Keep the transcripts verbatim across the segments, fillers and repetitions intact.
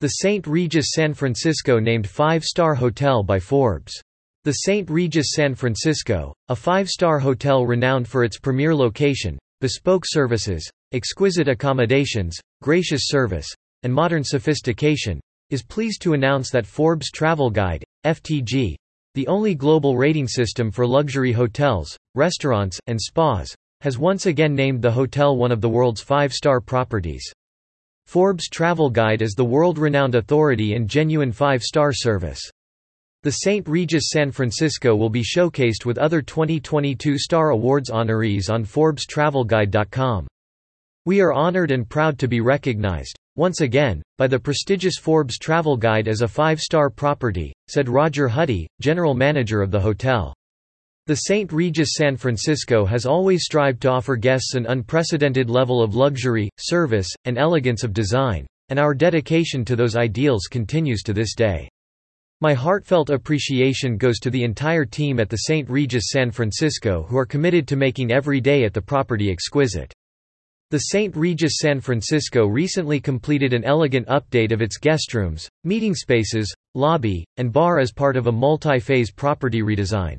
The Saint Regis San Francisco, named five-star hotel by Forbes. The Saint Regis San Francisco, a five-star hotel renowned for its premier location, bespoke services, exquisite accommodations, gracious service, and modern sophistication, is pleased to announce that Forbes Travel Guide, F T G, the only global rating system for luxury hotels, restaurants, and spas, has once again named the hotel one of the world's five-star properties. Forbes Travel Guide is the world-renowned authority in genuine five-star service. The Saint Regis San Francisco will be showcased with other twenty twenty-two Star Awards honorees on Forbes Travel Guide dot com. We are honored and proud to be recognized, once again, by the prestigious Forbes Travel Guide as a five-star property, said Roger Huddy, general manager of the hotel. The Saint Regis San Francisco has always strived to offer guests an unprecedented level of luxury, service, and elegance of design, and our dedication to those ideals continues to this day. My heartfelt appreciation goes to the entire team at the Saint Regis San Francisco, who are committed to making every day at the property exquisite. The Saint Regis San Francisco recently completed an elegant update of its guest rooms, meeting spaces, lobby, and bar as part of a multi-phase property redesign.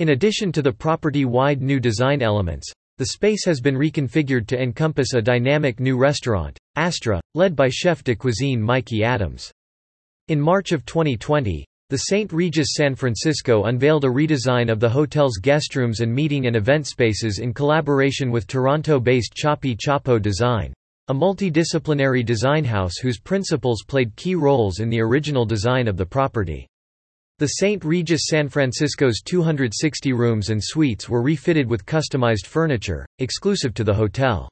In addition to the property-wide new design elements, the space has been reconfigured to encompass a dynamic new restaurant, Astra, led by chef de cuisine Mikey Adams. In March of twenty twenty, the Saint Regis San Francisco unveiled a redesign of the hotel's guest rooms and meeting and event spaces in collaboration with Toronto-based Chapi Chapo Design, a multidisciplinary design house whose principals played key roles in the original design of the property. The Saint Regis San Francisco's two hundred sixty rooms and suites were refitted with customized furniture, exclusive to the hotel.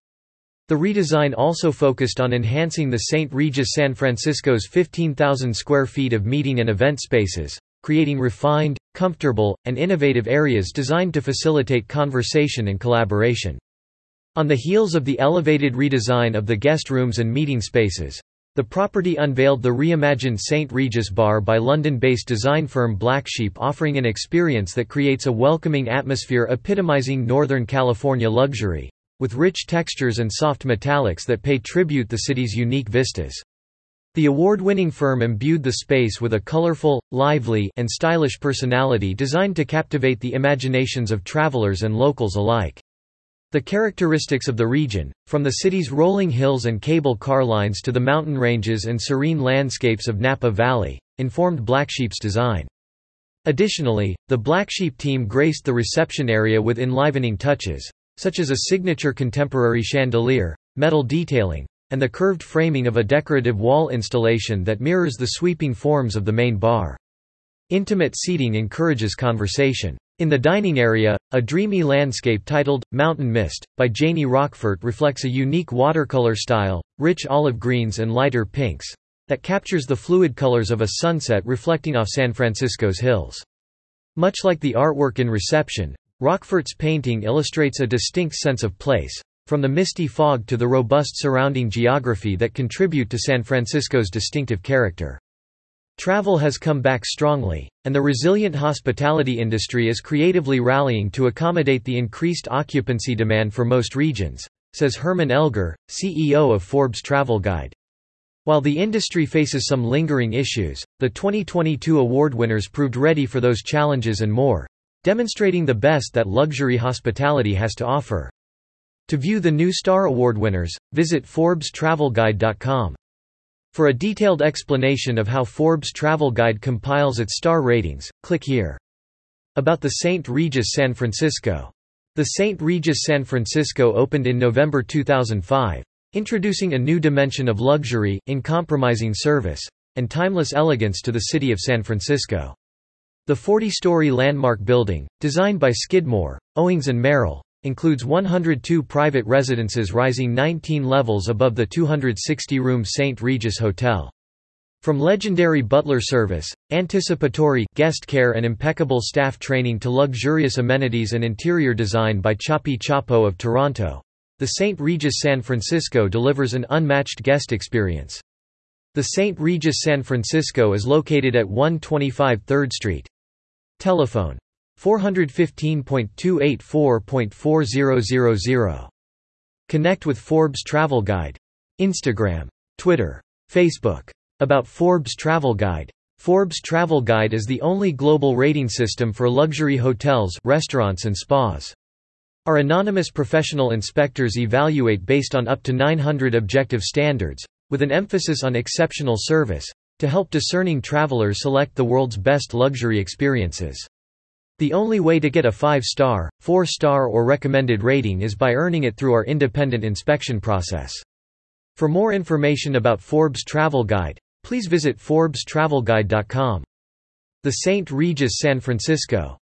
The redesign also focused on enhancing the Saint Regis San Francisco's fifteen thousand square feet of meeting and event spaces, creating refined, comfortable, and innovative areas designed to facilitate conversation and collaboration. On the heels of the elevated redesign of the guest rooms and meeting spaces, the property unveiled the reimagined Saint Regis Bar by London-based design firm Black Sheep, offering an experience that creates a welcoming atmosphere epitomizing Northern California luxury, with rich textures and soft metallics that pay tribute to the city's unique vistas. The award-winning firm imbued the space with a colorful, lively, and stylish personality designed to captivate the imaginations of travelers and locals alike. The characteristics of the region, from the city's rolling hills and cable car lines to the mountain ranges and serene landscapes of Napa Valley, informed Black Sheep's design. Additionally, the Black Sheep team graced the reception area with enlivening touches, such as a signature contemporary chandelier, metal detailing, and the curved framing of a decorative wall installation that mirrors the sweeping forms of the main bar. Intimate seating encourages conversation. In the dining area, a dreamy landscape titled Mountain Mist by Janie Rockford reflects a unique watercolor style, rich olive greens and lighter pinks, that captures the fluid colors of a sunset reflecting off San Francisco's hills. Much like the artwork in reception, Rockford's painting illustrates a distinct sense of place, from the misty fog to the robust surrounding geography that contribute to San Francisco's distinctive character. Travel has come back strongly, and the resilient hospitality industry is creatively rallying to accommodate the increased occupancy demand for most regions, says Herman Elger, C E O of Forbes Travel Guide. While the industry faces some lingering issues, the twenty twenty-two award winners proved ready for those challenges and more, demonstrating the best that luxury hospitality has to offer. To view the new Star Award winners, visit Forbes Travel Guide dot com. For a detailed explanation of how Forbes Travel Guide compiles its star ratings, click here. About the Saint Regis San Francisco. The Saint Regis San Francisco opened in November two thousand five, introducing a new dimension of luxury, uncompromising service, and timeless elegance to the city of San Francisco. The forty-story landmark building, designed by Skidmore, Owings and Merrill, includes one hundred two private residences rising nineteen levels above the two hundred sixty room Saint Regis Hotel. From legendary butler service, anticipatory guest care and impeccable staff training to luxurious amenities and interior design by Chapi Chapo of Toronto, the Saint Regis San Francisco delivers an unmatched guest experience. The Saint Regis San Francisco is located at one twenty-five third Street. Telephone four one five, two eight four, four zero zero zero. Connect with Forbes Travel Guide. Instagram, Twitter, Facebook. About Forbes Travel Guide. Forbes Travel Guide is the only global rating system for luxury hotels, restaurants and spas. Our anonymous professional inspectors evaluate based on up to nine hundred objective standards, with an emphasis on exceptional service, to help discerning travelers select the world's best luxury experiences. The only way to get a five-star, four-star or recommended rating is by earning it through our independent inspection process. For more information about Forbes Travel Guide, please visit forbes travel guide dot com. The Saint Regis San Francisco.